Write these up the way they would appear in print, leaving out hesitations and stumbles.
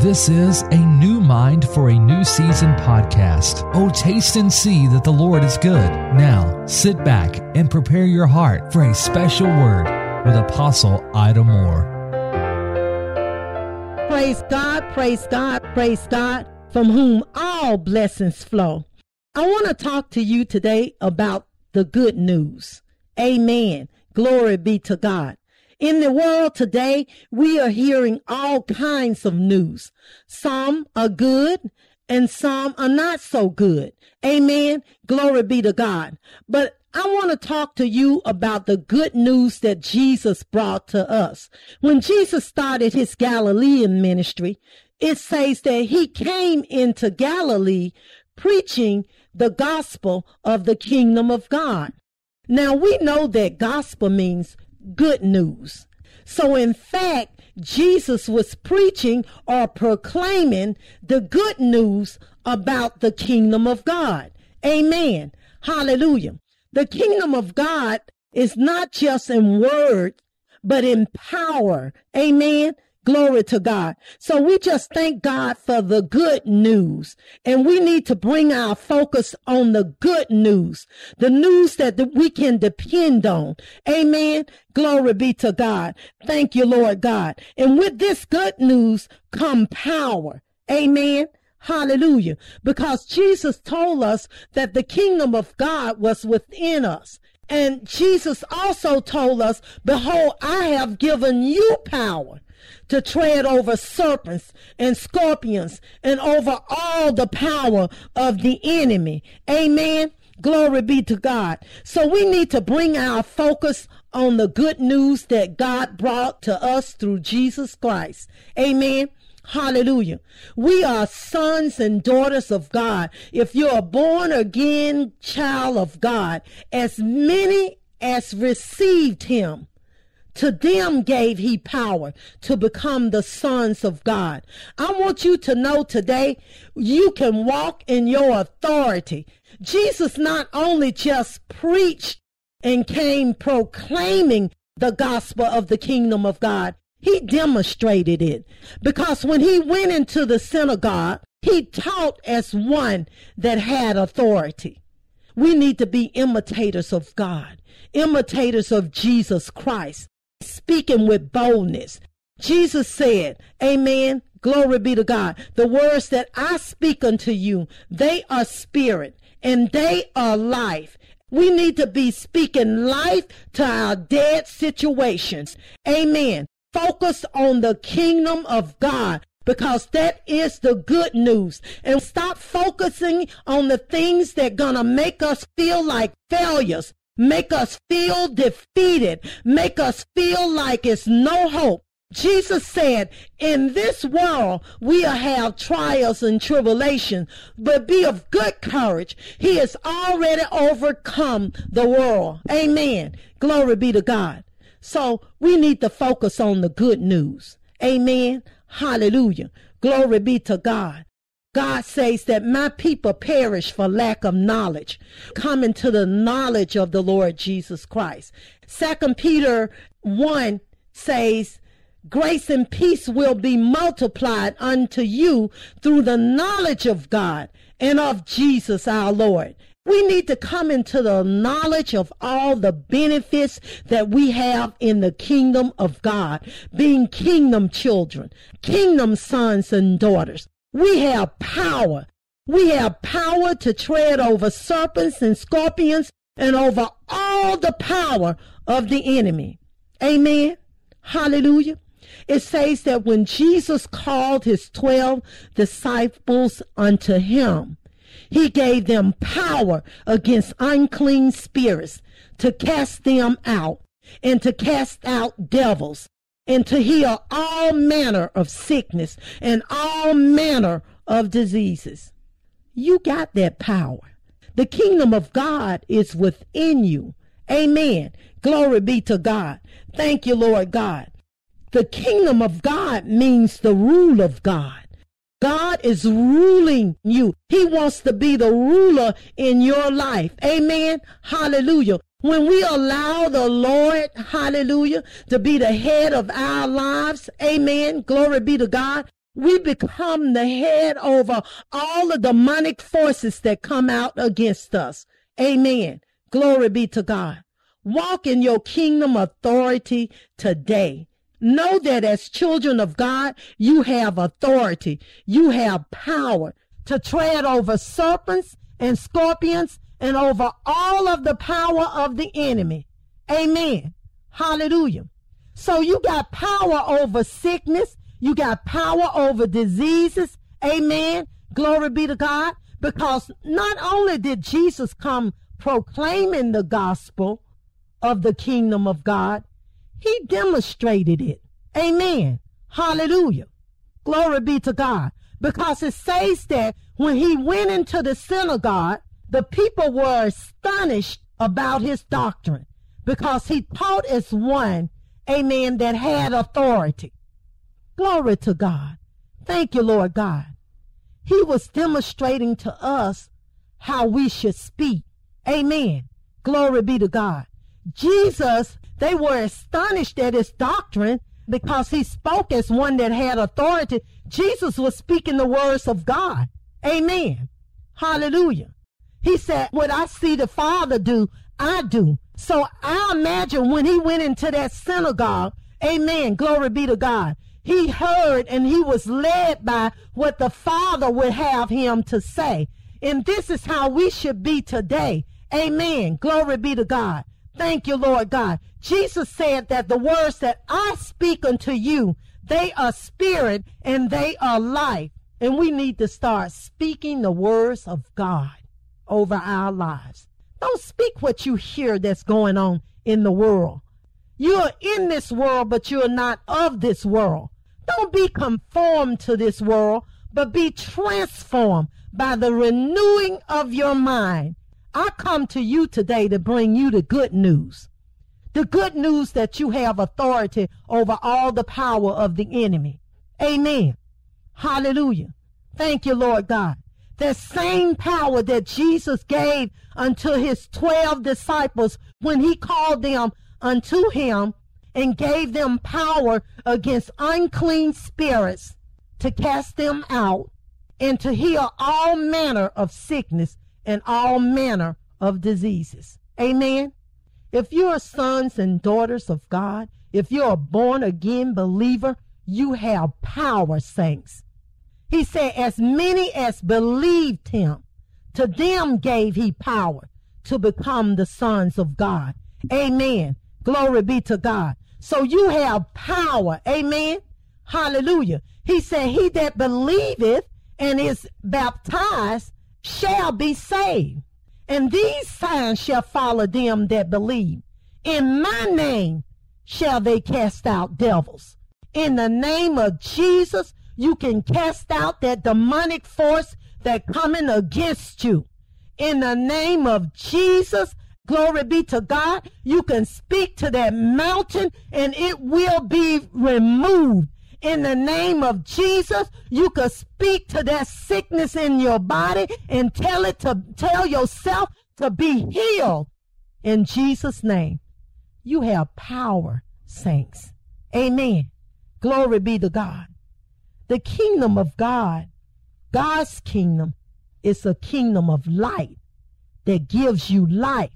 This is A New Mind for a New Season podcast. Oh, taste and see that the Lord is good. Now, sit back and prepare your heart for a special word with Apostle Ida Moore. Praise God, praise God, praise God, from whom all blessings flow. I want to talk to you today about the good news. Amen. Glory be to God. In the world today, we are hearing all kinds of news. Some are good and some are not so good. Amen. Glory be to God. But I want to talk to you about the good news that Jesus brought to us. When Jesus started his Galilean ministry, it says that he came into Galilee preaching the gospel of the kingdom of God. Now, we know that gospel means good news. So in fact, Jesus was preaching or proclaiming the good news about the kingdom of God. Amen. Hallelujah. The kingdom of God is not just in word, but in power. Amen. Glory to God. So we just thank God for the good news. And we need to bring our focus on the good news, the news that we can depend on. Amen. Glory be to God. Thank you, Lord God. And with this good news come power. Amen. Hallelujah. Because Jesus told us that the kingdom of God was within us. And Jesus also told us, behold, I have given you power to tread over serpents and scorpions and over all the power of the enemy. Amen. Glory be to God. So we need to bring our focus on the good news that God brought to us through Jesus Christ. Amen. Hallelujah. We are sons and daughters of God. If you're a born again child of God, as many as received him, to them gave he power to become the sons of God. I want you to know today, you can walk in your authority. Jesus not only just preached and came proclaiming the gospel of the kingdom of God, he demonstrated it. Because when he went into the synagogue, he taught as one that had authority. We need to be imitators of God, imitators of Jesus Christ, speaking with boldness. Jesus said, amen, glory be to God. The words that I speak unto you, they are spirit and they are life. We need to be speaking life to our dead situations. Amen. Focus on the kingdom of God, because that is the good news. And stop focusing on the things that gonna make us feel like failures, make us feel defeated, make us feel like it's no hope. Jesus said, in this world, we'll have trials and tribulation, but be of good courage. He has already overcome the world. Amen. Glory be to God. So we need to focus on the good news. Amen. Hallelujah. Glory be to God. God says that my people perish for lack of knowledge. Come into the knowledge of the Lord Jesus Christ. 2 Peter 1 says, grace and peace will be multiplied unto you through the knowledge of God and of Jesus our Lord. We need to come into the knowledge of all the benefits that we have in the kingdom of God, being kingdom children, kingdom sons and daughters. We have power. We have power to tread over serpents and scorpions and over all the power of the enemy. Amen. Hallelujah. It says that when Jesus called his 12 disciples unto him, he gave them power against unclean spirits, to cast them out and to cast out devils, and to heal all manner of sickness and all manner of diseases. You got that power. The kingdom of God is within you. Amen. Glory be to God. Thank you, Lord God. The kingdom of God means the rule of God. God is ruling you. He wants to be the ruler in your life. Amen. Hallelujah. When we allow the Lord, hallelujah, to be the head of our lives, amen, glory be to God, we become the head over all the demonic forces that come out against us. Amen. Glory be to God. Walk in your kingdom authority today. Know that as children of God, you have authority. You have power to tread over serpents and scorpions and over all of the power of the enemy. Amen. Hallelujah. So you got power over sickness. You got power over diseases. Amen. Glory be to God. Because not only did Jesus come proclaiming the gospel of the kingdom of God, he demonstrated it. Amen. Hallelujah. Glory be to God. Because it says that when he went into the synagogue, the people were astonished about his doctrine because he taught as one, amen, that had authority. Glory to God. Thank you, Lord God. He was demonstrating to us how we should speak. Amen. Glory be to God. Jesus, they were astonished at his doctrine because he spoke as one that had authority. Jesus was speaking the words of God. Amen. Hallelujah. He said, what I see the Father do, I do. So I imagine when he went into that synagogue, amen, glory be to God, he heard and he was led by what the Father would have him to say. And this is how we should be today. Amen. Glory be to God. Thank you, Lord God. Jesus said that the words that I speak unto you, they are spirit and they are life. And we need to start speaking the words of God over our lives. Don't speak what you hear that's going on in the world. You're in this world, but you're not of this world. Don't be conformed to this world, but be transformed by the renewing of your mind. I come to you today to bring you the good news. The good news that you have authority over all the power of the enemy. Amen. Hallelujah. Thank you, Lord God. That same power that Jesus gave unto his 12 disciples when he called them unto him and gave them power against unclean spirits to cast them out and to heal all manner of sickness and all manner of diseases. Amen. If you are sons and daughters of God, if you're a born again believer, you have power, saints. He said, as many as believed him, to them gave he power to become the sons of God. Amen. Glory be to God. So you have power. Amen. Hallelujah. He said, he that believeth and is baptized shall be saved. And these signs shall follow them that believe. In my name shall they cast out devils. In the name of Jesus, you can cast out that demonic force that coming against you. In the name of Jesus, glory be to God, you can speak to that mountain and it will be removed. In the name of Jesus, you can speak to that sickness in your body and tell yourself to be healed. In Jesus' name, you have power, saints. Amen. Glory be to God. The kingdom of God, God's kingdom, is a kingdom of light that gives you life.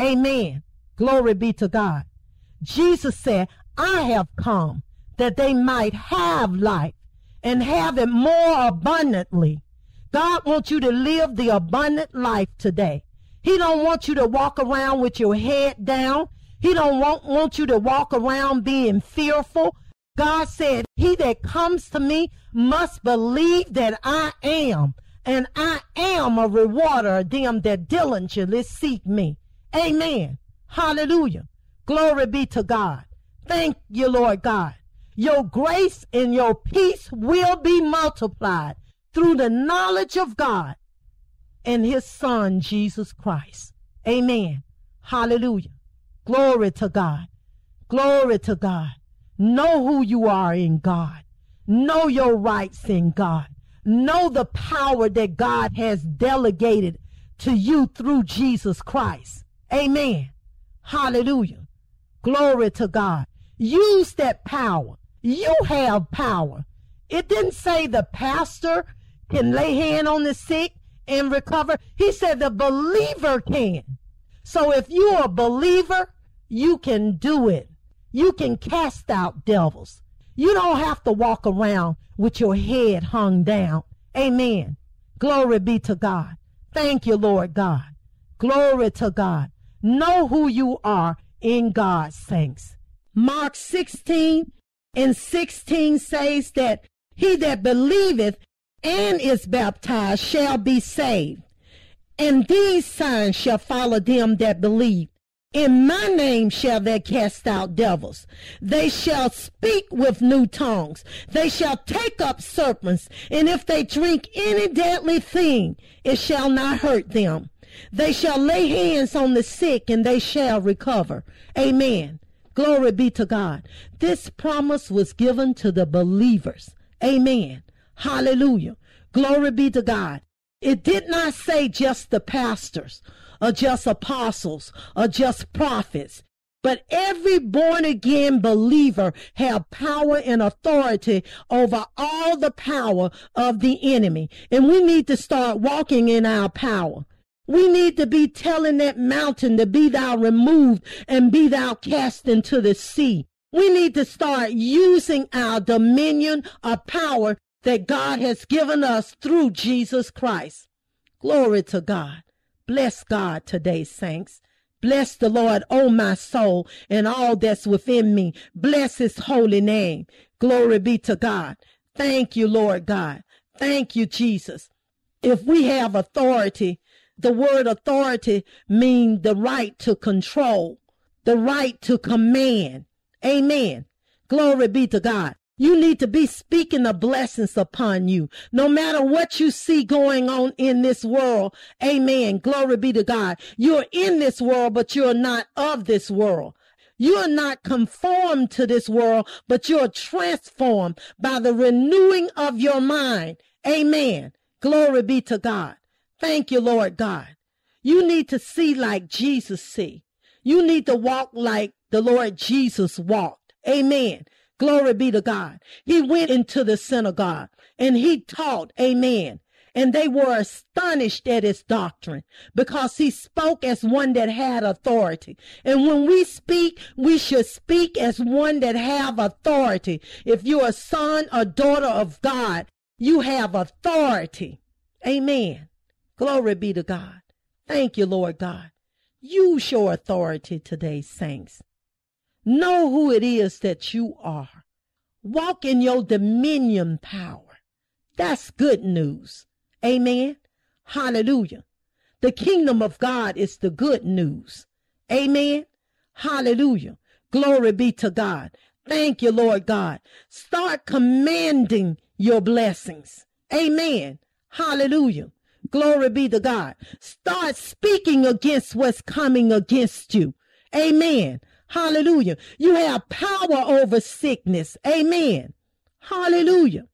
Amen. Glory be to God. Jesus said, I have come that they might have life and have it more abundantly. God wants you to live the abundant life today. He don't want you to walk around with your head down. He don't want you to walk around being fearful. God said, he that comes to me must believe that I am, and I am a rewarder of them that diligently seek me. Amen. Hallelujah. Glory be to God. Thank you, Lord God. Your grace and your peace will be multiplied through the knowledge of God and his son, Jesus Christ. Amen. Hallelujah. Glory to God. Glory to God. Know who you are in God. Know your rights in God. Know the power that God has delegated to you through Jesus Christ. Amen. Hallelujah. Glory to God. Use that power. You have power. It didn't say the pastor can lay hand on the sick and recover. He said the believer can. So if you're a believer, you can do it. You can cast out devils. You don't have to walk around with your head hung down. Amen. Glory be to God. Thank you, Lord God. Glory to God. Know who you are in God, saints. Mark 16:16 says that he that believeth and is baptized shall be saved. And these signs shall follow them that believe. In my name shall they cast out devils. They shall speak with new tongues. They shall take up serpents. And if they drink any deadly thing, it shall not hurt them. They shall lay hands on the sick and they shall recover. Amen. Glory be to God. This promise was given to the believers. Amen. Hallelujah. Glory be to God. It did not say just the pastors, or just apostles, or just prophets, but every born-again believer have power and authority over all the power of the enemy, and we need to start walking in our power. We need to be telling that mountain to be thou removed and be thou cast into the sea. We need to start using our dominion or power that God has given us through Jesus Christ. Glory to God. Bless God today, saints. Bless the Lord, O my soul, and all that's within me. Bless his holy name. Glory be to God. Thank you, Lord God. Thank you, Jesus. If we have authority, the word authority means the right to control, the right to command. Amen. Glory be to God. You need to be speaking the blessings upon you. No matter what you see going on in this world, amen, glory be to God. You're in this world, but you're not of this world. You're not conformed to this world, but you're transformed by the renewing of your mind. Amen, glory be to God. Thank you, Lord God. You need to see like Jesus see. You need to walk like the Lord Jesus walked. Amen. Glory be to God. He went into the synagogue and he taught, amen. And they were astonished at his doctrine because he spoke as one that had authority. And when we speak, we should speak as one that have authority. If you're a son or daughter of God, you have authority. Amen. Glory be to God. Thank you, Lord God. Use your authority today, saints. Know who it is that you are. Walk in your dominion power. That's good news. Amen. Hallelujah. The kingdom of God is the good news. Amen. Hallelujah. Glory be to God. Thank you, Lord God. Start commanding your blessings. Amen. Hallelujah. Glory be to God. Start speaking against what's coming against you. Amen. Hallelujah. You have power over sickness. Amen. Hallelujah.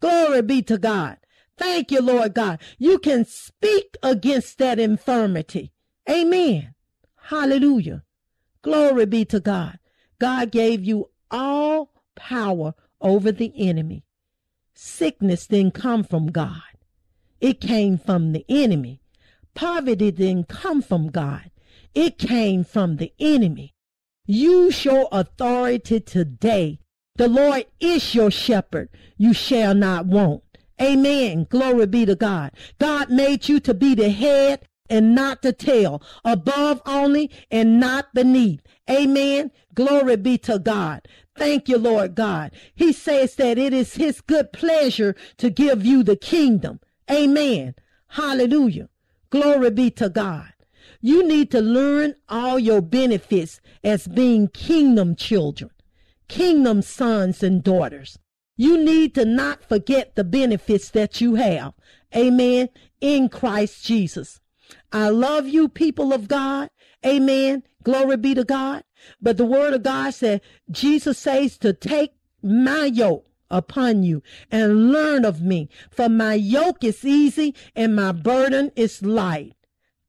Glory be to God. Thank you, Lord God. You can speak against that infirmity. Amen. Hallelujah. Glory be to God. God gave you all power over the enemy. Sickness didn't come from God. It came from the enemy. Poverty didn't come from God. It came from the enemy. Use your authority today. The Lord is your shepherd. You shall not want. Amen. Glory be to God. God made you to be the head and not the tail, above only and not beneath. Amen. Glory be to God. Thank you, Lord God. He says that it is his good pleasure to give you the kingdom. Amen. Hallelujah. Glory be to God. You need to learn all your benefits as being kingdom children, kingdom sons and daughters. You need to not forget the benefits that you have. Amen. In Christ Jesus. I love you, people of God. Amen. Glory be to God. But the word of God said, Jesus says to take my yoke upon you and learn of me. For my yoke is easy and my burden is light.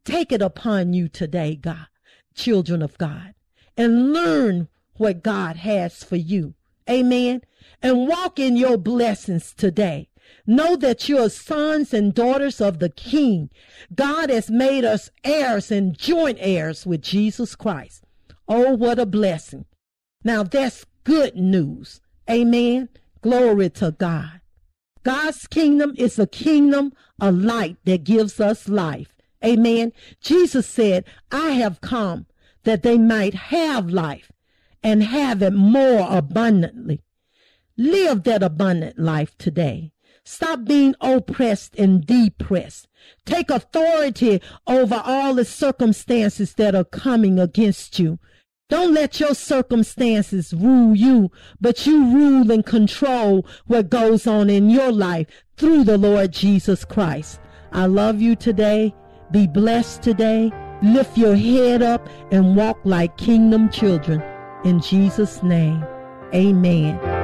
Take it upon you today, God, children of God, and learn what God has for you. Amen. And walk in your blessings today. Know that you are sons and daughters of the King. God has made us heirs and joint heirs with Jesus Christ. Oh, what a blessing. Now that's good news. Amen. Glory to God. God's kingdom is a kingdom of light that gives us life. Amen. Jesus said, I have come that they might have life and have it more abundantly. Live that abundant life today. Stop being oppressed and depressed. Take authority over all the circumstances that are coming against you. Don't let your circumstances rule you, but you rule and control what goes on in your life through the Lord Jesus Christ. I love you today. Be blessed today. Lift your head up and walk like kingdom children. In Jesus' name, amen.